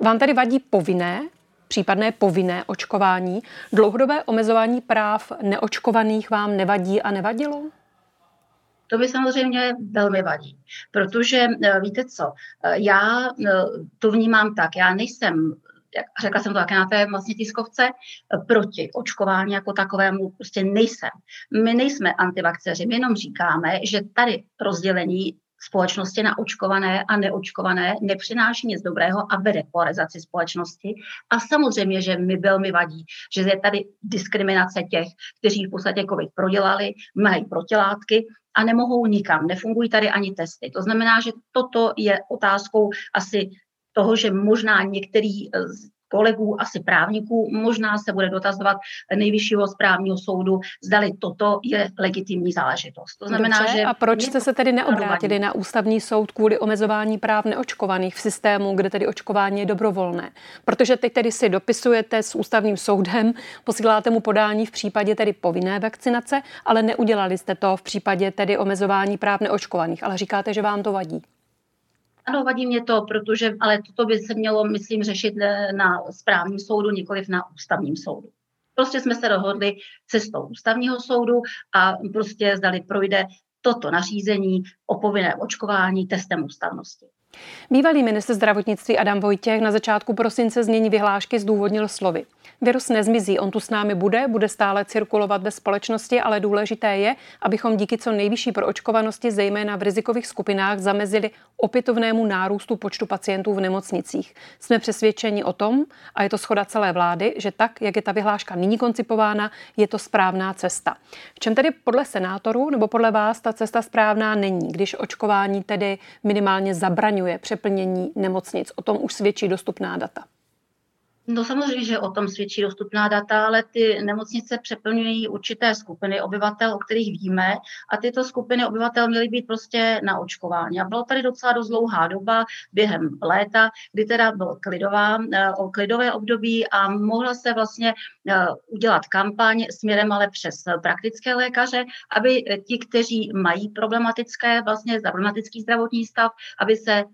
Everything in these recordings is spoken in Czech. Vám tady vadí případné povinné očkování? Dlouhodobé omezování práv neočkovaných vám nevadí a nevadilo? To by samozřejmě velmi vadí, protože víte co, já to vnímám tak, já nejsem, řekla jsem to také na té vlastně tiskovce, proti očkování jako takovému prostě nejsem. My nejsme antivakceři, my jenom říkáme, že tady rozdělení společnosti na očkované a neočkované nepřináší nic dobrého a vede k polarizaci společnosti. A samozřejmě, že mi velmi vadí, že je tady diskriminace těch, kteří v podstatě COVID prodělali, mají protilátky a nemohou nikam, nefungují tady ani testy. To znamená, že toto je otázkou asi toho, že možná některý kolegů, asi právníků, možná se bude dotazovat Nejvyššího správního soudu, zdali toto je legitimní záležitost. To znamená, dobře, že a proč jste se tedy neobrátili na ústavní soud kvůli omezování práv neočkovaných v systému, kde tedy očkování je dobrovolné? Protože teď tedy si dopisujete s ústavním soudem, posíláte mu podání v případě tedy povinné vakcinace, ale neudělali jste to v případě tedy omezování práv neočkovaných, ale říkáte, že vám to vadí. Ano, vadí mě to, protože, ale toto by se mělo, myslím, řešit na správním soudu, nikoliv na ústavním soudu. Prostě jsme se dohodli cestou ústavního soudu a prostě zdali projde toto nařízení o povinné očkování testem ústavnosti. Bývalý ministr zdravotnictví Adam Vojtěch na začátku prosince změní vyhlášky zdůvodnil slovy. Virus nezmizí, on tu s námi bude stále cirkulovat ve společnosti, ale důležité je, abychom díky co nejvyšší proočkovanosti, zejména v rizikových skupinách, zamezili opětovnému nárůstu počtu pacientů v nemocnicích. Jsme přesvědčeni o tom, a je to shoda celé vlády, že tak, jak je ta vyhláška nyní koncipována, je to správná cesta. V čem tedy podle senátorů nebo podle vás ta cesta správná není, když očkování tedy minimálně zabraňuje přeplnění nemocnic? O tom už svědčí dostupná data. No samozřejmě, že o tom svědčí dostupná data, ale ty nemocnice přeplňují určité skupiny obyvatel, o kterých víme, a tyto skupiny obyvatel měly být prostě na očkování. A byla tady docela dost dlouhá doba během léta, kdy teda bylo klidové období a mohla se vlastně udělat kampaň směrem ale přes praktické lékaře, aby ti, kteří mají problematický zdravotní stav, aby se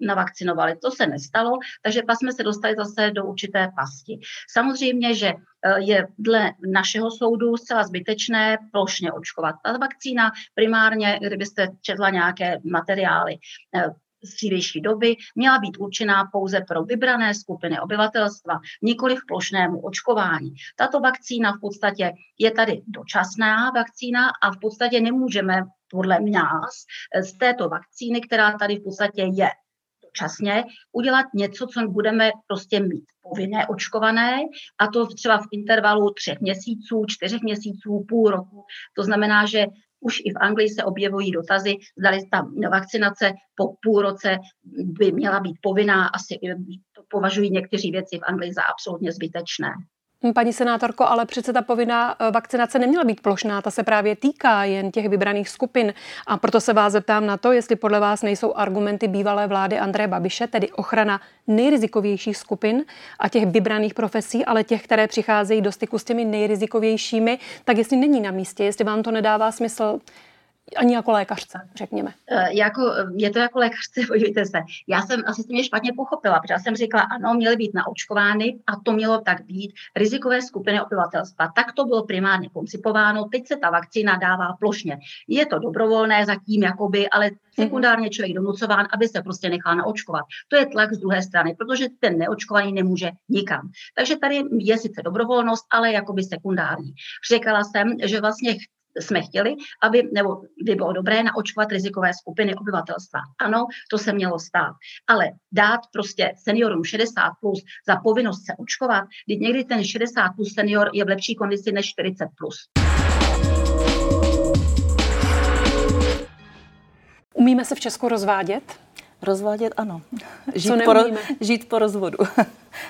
navakcinovali. To se nestalo, takže pak jsme se dostali zase do určité pasti. Samozřejmě, že je dle našeho soudu zcela zbytečné plošně očkovat. Ta vakcína primárně, kdybyste četla nějaké materiály z dřívější doby, měla být určená pouze pro vybrané skupiny obyvatelstva, nikoli k plošnému očkování. Tato vakcína v podstatě je tady dočasná vakcína a v podstatě nemůžeme podle nás z této vakcíny, která tady v podstatě je časně, udělat něco, co budeme prostě mít povinné očkované, a to třeba v intervalu 3 měsíců, 4 měsíců, půl roku. To znamená, že už i v Anglii se objevují dotazy, zdali ta vakcinace po půl roce by měla být povinná, asi to považují někteří věci v Anglii za absolutně zbytečné. Paní senátorko, ale přece ta povinná vakcinace neměla být plošná, ta se právě týká jen těch vybraných skupin. A proto se vás zeptám na to, jestli podle vás nejsou argumenty bývalé vlády Andreje Babiše, tedy ochrana nejrizikovějších skupin a těch vybraných profesí, ale těch, které přicházejí do styku s těmi nejrizikovějšími, tak jestli není na místě, jestli vám to nedává smysl ani jako lékařce, řekněme. Je to jako lékařce, podívejte se. Já jsem asi mě špatně pochopila, protože já jsem říkala, ano, měly být naočkovány a to mělo tak být rizikové skupiny obyvatelstva. Tak to bylo primárně koncipováno, teď se ta vakcína dává plošně. Je to dobrovolné zatím, jakoby, ale sekundárně člověk donucován, aby se prostě nechal naočkovat. To je tlak z druhé strany, protože ten neočkovaný nemůže nikam. Takže tady je sice dobrovolnost, ale jakoby sekundární. Řekala jsem, že vlastně jsme chtěli, aby bylo dobré naočkovat rizikové skupiny obyvatelstva. Ano, to se mělo stát. Ale dát prostě seniorům 60+ za povinnost se očkovat, když někdy ten 60+ senior je v lepší kondici než 40+. Umíme se v Česku rozvádět? Rozvádět ano. Žít po rozvodu.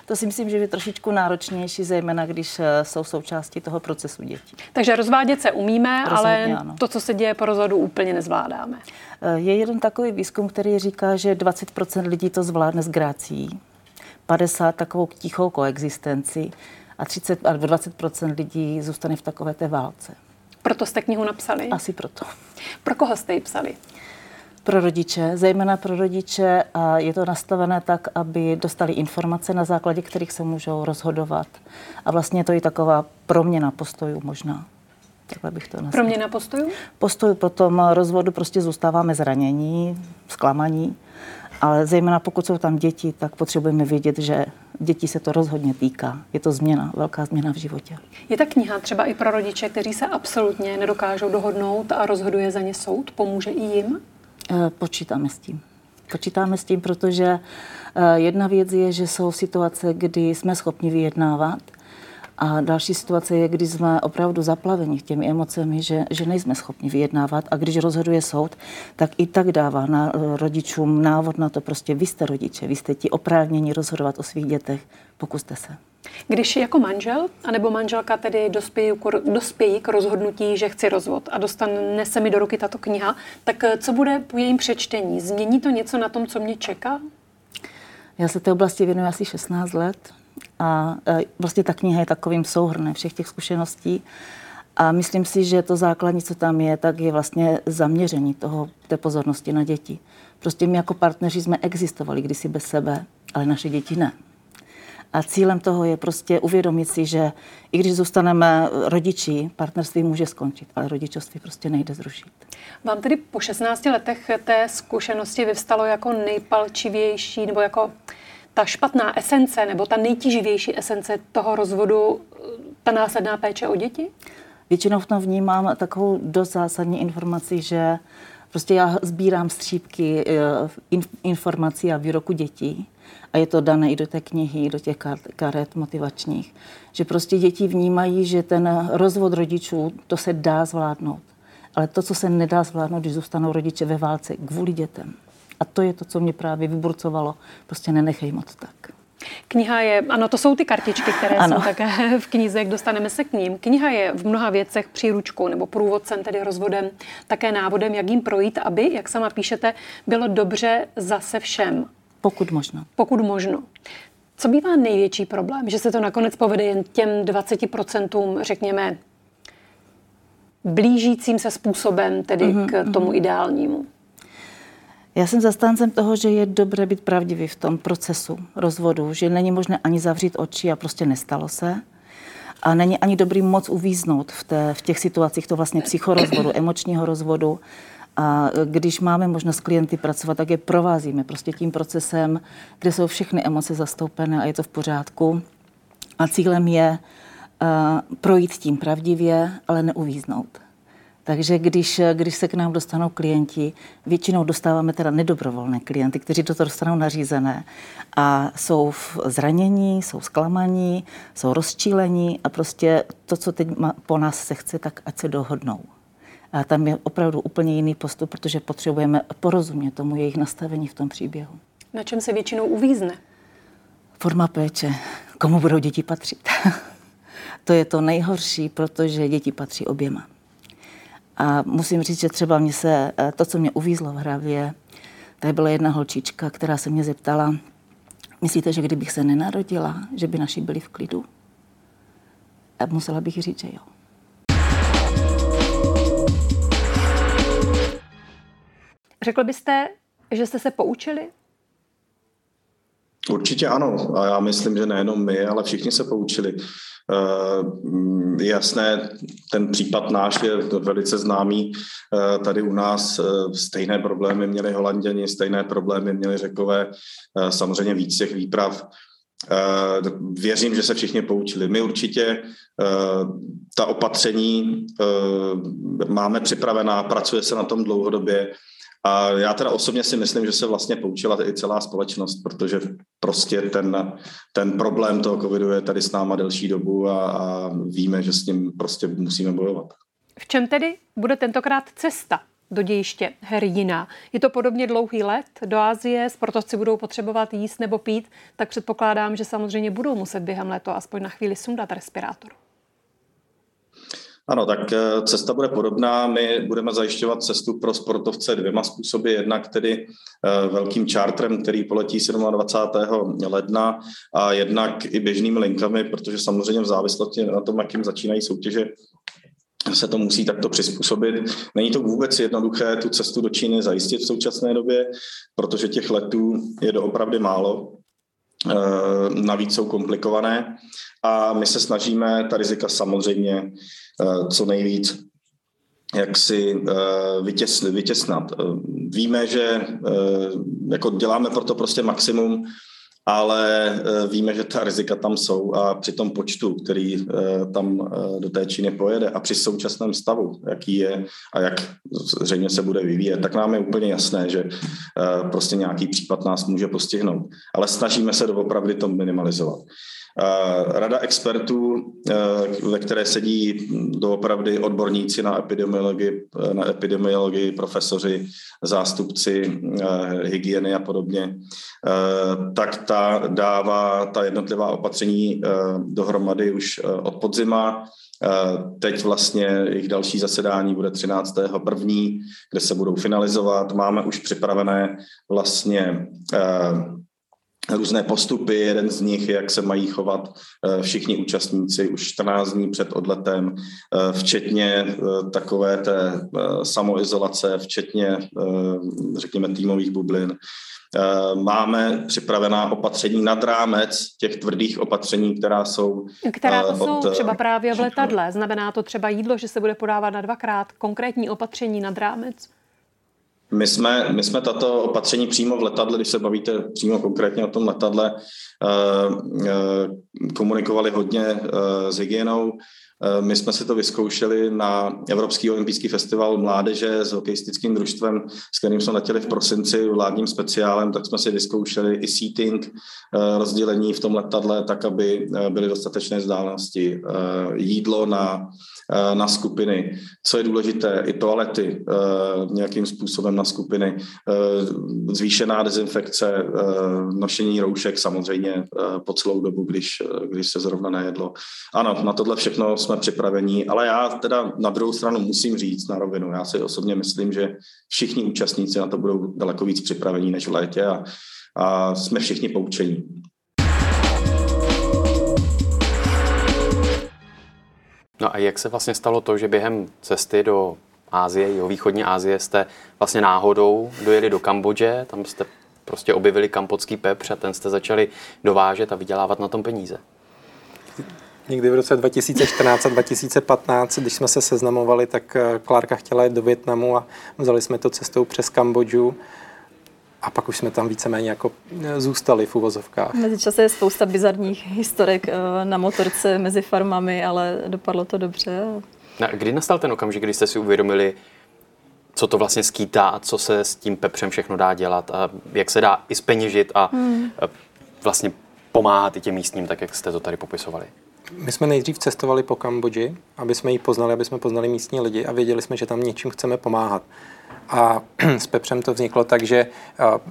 To si myslím, že je trošičku náročnější, zejména když jsou součástí toho procesu dětí. Takže rozvádět se umíme, rozhodně, ale ano. To, co se děje po rozvodu, úplně nezvládáme. Je jeden takový výzkum, který říká, že 20% lidí to zvládne s grací, 50% takovou tichou koexistenci a 20% lidí zůstane v takové té válce. Proto jste knihu napsali? Asi proto. Pro koho jste ji psali? pro rodiče, zejména pro rodiče, a je to nastavené tak, aby dostali informace, na základě kterých se můžou rozhodovat. A vlastně to je taková proměna postojů možná. Takhle bych to nazvala. Proměna postojů? Postojů po tom rozvodu prostě zůstáváme zranění, zklamaní, ale zejména pokud jsou tam děti, tak potřebujeme vědět, že dětí se to rozhodně týká. Je to změna, velká změna v životě. Je ta kniha třeba i pro rodiče, kteří se absolutně nedokážou dohodnout a rozhoduje za ně soud? Pomůže i jim? Počítáme s tím. Počítáme s tím, protože jedna věc je, že jsou situace, kdy jsme schopni vyjednávat, a další situace je, když jsme opravdu zaplaveni těmi emocemi, že nejsme schopni vyjednávat, a když rozhoduje soud, tak i tak dává rodičům návod na to, prostě vy jste rodiče, vy jste ti oprávněni rozhodovat o svých dětech, pokuste se. Když jako manžel anebo manželka tedy dospějí k rozhodnutí, že chci rozvod, a dostane se mi do ruky tato kniha, tak co bude po jejím přečtení? Změní to něco na tom, co mě čeká? Já se té oblasti věnuji asi 16 let. A vlastně ta kniha je takovým souhrnem všech těch zkušeností. A myslím si, že to základní, co tam je, tak je vlastně zaměření té pozornosti na děti. Prostě my jako partneři jsme existovali kdysi bez sebe, ale naše děti ne. A cílem toho je prostě uvědomit si, že i když zůstaneme rodiči, partnerství může skončit, ale rodičovství prostě nejde zrušit. Vám tedy po 16 letech té zkušenosti vyvstalo jako nejpalčivější, nebo jako ta špatná esence, nebo ta nejtíživější esence toho rozvodu, ta následná péče o děti? Většinou v tom vnímám takovou dost zásadní informaci, že prostě já sbírám střípky informací a výroku dětí, a je to dané i do té knihy, do těch karet motivačních, že prostě děti vnímají, že ten rozvod rodičů, to se dá zvládnout. Ale to, co se nedá zvládnout, když zůstanou rodiče ve válce kvůli dětem. A to je to, co mě právě vyburcovalo. Prostě nenechej moc tak. Kniha je, ano, to jsou ty kartičky, které ano, jsou také v knize, dostaneme se k ním. Kniha je v mnoha věcech příručkou nebo průvodcem, tedy rozvodem, také návodem, jak jim projít, aby, jak sama píšete, bylo dobře zase všem. Pokud možno. Pokud možno. Co bývá největší problém? Že se to nakonec povede jen těm 20%, řekněme, blížícím se způsobem, tedy k tomu ideálnímu. Já jsem zastáncem toho, že je dobré být pravdivý v tom procesu rozvodu, že není možné ani zavřít oči a prostě nestalo se. A není ani dobrý moc uvíznout v těch situacích, to vlastně psychorozvodu, emočního rozvodu. A když máme možnost klienty pracovat, tak je provázíme prostě tím procesem, kde jsou všechny emoce zastoupené a je to v pořádku. A cílem je projít tím pravdivě, ale neuvíznout. Takže když se k nám dostanou klienti, většinou dostáváme teda nedobrovolné klienty, kteří do toho dostanou nařízené a jsou zranění, jsou zklamaní, jsou rozčílení a prostě to, co teď po nás se chce, tak ať se dohodnou. A tam je opravdu úplně jiný postup, protože potřebujeme porozumět tomu jejich nastavení v tom příběhu. Na čem se většinou uvízne? Forma péče. Komu budou děti patřit? To je to nejhorší, protože děti patří oběma. A musím říct, že třeba to, co mě uvízlo v hlavě, tady byla jedna holčička, která se mě zeptala, myslíte, že kdybych se nenarodila, že by naši byli v klidu? A musela bych říct, že jo. Řekl byste, že jste se poučili? Určitě ano. A já myslím, že nejenom my, ale všichni se poučili. Jasné, ten případ náš je velice známý. Tady u nás stejné problémy měli Holanděni, stejné problémy měli Řekové, samozřejmě víc těch výprav. Věřím, že se všichni poučili. My určitě ta opatření máme připravená, pracuje se na tom dlouhodobě. A já teda osobně si myslím, že se vlastně poučila i celá společnost, protože prostě ten problém toho covidu je tady s náma delší dobu a víme, že s ním prostě musíme bojovat. V čem tedy bude tentokrát cesta do dějiště hrdina? Je to podobně dlouhý let do Asie, sportovci budou potřebovat jíst nebo pít, tak předpokládám, že samozřejmě budou muset během léta aspoň na chvíli sundat respirátor. Ano, tak cesta bude podobná. My budeme zajišťovat cestu pro sportovce 2 způsoby. Jednak tedy velkým chartrem, který poletí 27. ledna, a jednak i běžnými linkami, protože samozřejmě v závislosti na tom, jakým začínají soutěže, se to musí takto přizpůsobit. Není to vůbec jednoduché tu cestu do Číny zajistit v současné době, protože těch letů je doopravdy málo, navíc jsou komplikované a my se snažíme ta rizika samozřejmě co nejvíc jaksi vytěsnat. Víme, že jako děláme proto prostě maximum, ale víme, že ta rizika tam jsou a při tom počtu, který tam do té Číny pojede a při současném stavu, jaký je a jak zřejmě se bude vyvíjet, tak nám je úplně jasné, že prostě nějaký případ nás může postihnout. Ale snažíme se doopravdy to minimalizovat. Rada expertů, ve které sedí doopravdy odborníci na epidemiologii, profesoři, zástupci hygieny a podobně, tak ta dává ta jednotlivá opatření dohromady už od podzima. Teď vlastně jejich další zasedání bude 13.1., kde se budou finalizovat. Máme už připravené vlastně různé postupy, jeden z nich je, jak se mají chovat všichni účastníci už 14 dní před odletem, včetně takové té samoizolace, včetně, řekněme, týmových bublin. Máme připravená opatření nad rámec těch tvrdých opatření, která jsou... Která to jsou třeba právě v letadle. Znamená to třeba jídlo, že se bude podávat na dvakrát, konkrétní opatření nad rámec? My jsme tato opatření přímo v letadle, když se bavíte přímo konkrétně o tom letadle, komunikovali hodně s hygienou. My jsme si to vyzkoušeli na Evropský olympijský festival Mládeže s hokejistickým družstvem, s kterým jsme letěli v prosinci vládním speciálem, tak jsme si vyzkoušeli i seating, rozdělení v tom letadle, tak, aby byly dostatečné vzdálenosti, jídlo na skupiny, co je důležité, i toalety nějakým způsobem na skupiny, zvýšená dezinfekce, nošení roušek samozřejmě po celou dobu, když se zrovna nejedlo. Ano, na tohle všechno jsme připravení, ale já teda na druhou stranu musím říct na rovinu, já si osobně myslím, že všichni účastníci na to budou daleko víc připravení než v létě a jsme všichni poučení. No a jak se vlastně stalo to, že během cesty do Asie, jihovýchodní Asie, jste vlastně náhodou dojeli do Kambodže, tam jste prostě objevili kambodský pepř a ten jste začali dovážet a vydělávat na tom peníze? Někdy v roce 2014 a 2015, když jsme se seznamovali, tak Klárka chtěla jít do Vietnamu a vzali jsme to cestou přes Kambodžu. A pak už jsme tam víceméně jako zůstali v uvozovkách. Mezičase je spousta bizarních historek na motorce mezi farmami, ale dopadlo to dobře. A kdy nastal ten okamžik, kdy jste si uvědomili, co to vlastně skýtá a co se s tím pepřem všechno dá dělat a jak se dá i zpeněžit a vlastně pomáhat i těm místním, tak jak jste to tady popisovali? My jsme nejdřív cestovali po Kambodži, aby jsme poznali místní lidi a věděli jsme, že tam něčím chceme pomáhat. A s pepřem to vzniklo tak, že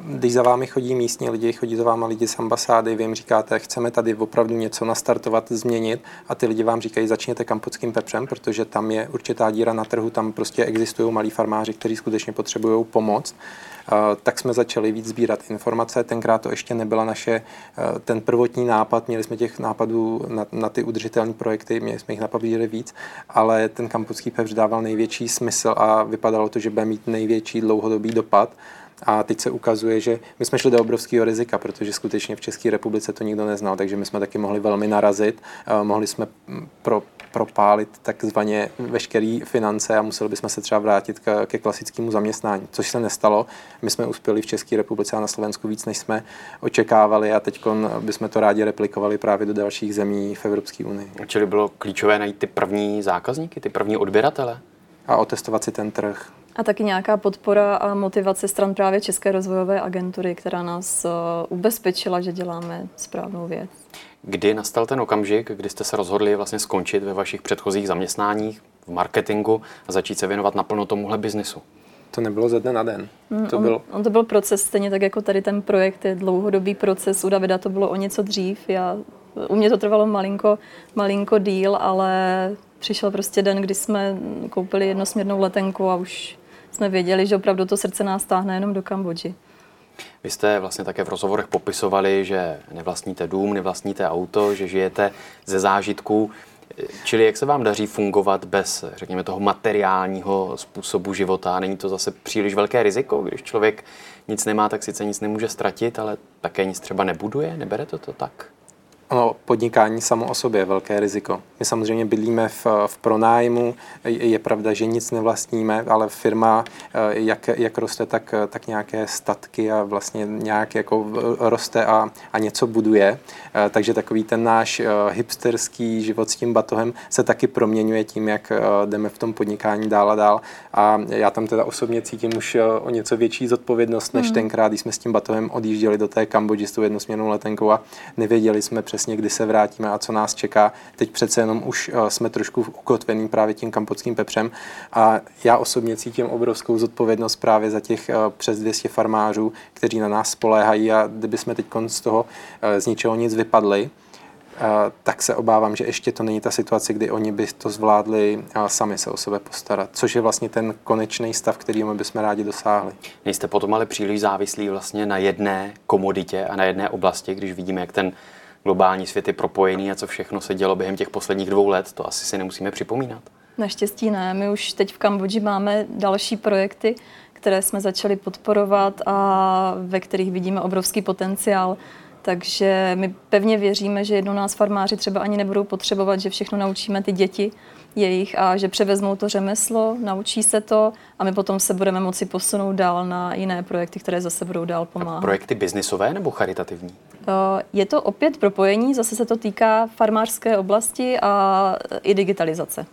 když za vámi chodí místní lidi, chodí za váma lidi z ambasády, vy jim říkáte, chceme tady opravdu něco nastartovat, změnit a ty lidi vám říkají, začněte kambodským pepřem, protože tam je určitá díra na trhu, tam prostě existují malí farmáři, kteří skutečně potřebují pomoc. Tak jsme začali víc sbírat informace, tenkrát to ještě nebyla ten prvotní nápad, měli jsme těch nápadů na ty udržitelné projekty, měli jsme jich na papíře víc, ale ten kambodský pepř dával největší smysl a vypadalo to, že bude mít největší dlouhodobý dopad. A teď se ukazuje, že my jsme šli do obrovského rizika, protože skutečně v České republice to nikdo neznal, takže my jsme taky mohli velmi narazit, mohli jsme propálit takzvaně veškeré finance a museli bychom se třeba vrátit ke klasickému zaměstnání, což se nestalo. My jsme uspěli v České republice a na Slovensku víc, než jsme očekávali a teď bychom to rádi replikovali právě do dalších zemí v Evropské unii. Čili bylo klíčové najít ty první zákazníky, ty první odběratele? A otestovat si ten trh. A taky nějaká podpora a motivace stran právě České rozvojové agentury, která nás ubezpečila, že děláme správnou věc. Kdy nastal ten okamžik, kdy jste se rozhodli vlastně skončit ve vašich předchozích zaměstnáních, v marketingu a začít se věnovat naplno tomuhle biznisu? To nebylo ze dne na den. To byl proces, stejně tak jako tady ten projekt je dlouhodobý proces. U Davida to bylo o něco dřív. U mě to trvalo malinko díl, ale přišel prostě den, kdy jsme koupili jednosměrnou letenku a už jsme věděli, že opravdu to srdce nás táhne jenom do Kambodži. Vy jste vlastně také v rozhovorech popisovali, že nevlastníte dům, nevlastníte auto, že žijete ze zážitků. Čili jak se vám daří fungovat bez, řekněme, toho materiálního způsobu života? Není to zase příliš velké riziko, když člověk nic nemá, tak sice nic nemůže ztratit, ale také nic třeba nebuduje? Nebere to tak? Ano, podnikání samo o sobě je velké riziko. My samozřejmě bydlíme v pronájmu, je pravda, že nic nevlastníme, ale firma, jak roste, tak nějaké statky a vlastně nějak jako roste a něco buduje. Takže takový ten náš hipsterský život s tím batohem se taky proměňuje tím, jak jdeme v tom podnikání dál a dál. A já tam teda osobně cítím už o něco větší zodpovědnost, než tenkrát, když jsme s tím batohem odjížděli do té Kambodži s tou jednosměrnou letenkou a nevěděli jsme přesně, kdy se vrátíme a co nás čeká. Teď přece jenom už jsme trošku ukotvený právě tím kambodžským pepřem a já osobně cítím obrovskou zodpovědnost právě za těch přes 200 farmářů, kteří na nás spoléhají, a kdyby jsme teď z toho z ničeho nic vypadli, tak se obávám, že ještě to není ta situace, kdy oni by to zvládli sami se o sebe postarat, což je vlastně ten konečný stav, který my bychom rádi dosáhli. Nejste potom ale příliš závislí vlastně na jedné komoditě a na jedné oblasti, když vidíme, jak ten globální svět je propojený a co všechno se dělo během těch posledních 2 let, to asi si nemusíme připomínat. Naštěstí ne, my už teď v Kambodži máme další projekty, které jsme začali podporovat a ve kterých vidíme obrovský potenciál, takže my pevně věříme, že jednou nás farmáři třeba ani nebudou potřebovat, že všechno naučíme ty děti jejich a že převezmou to řemeslo, naučí se to a my potom se budeme moci posunout dál na jiné projekty, které zase budou dál pomáhat. A projekty biznisové nebo charitativní? Je to opět propojení, zase se to týká farmářské oblasti a i digitalizace.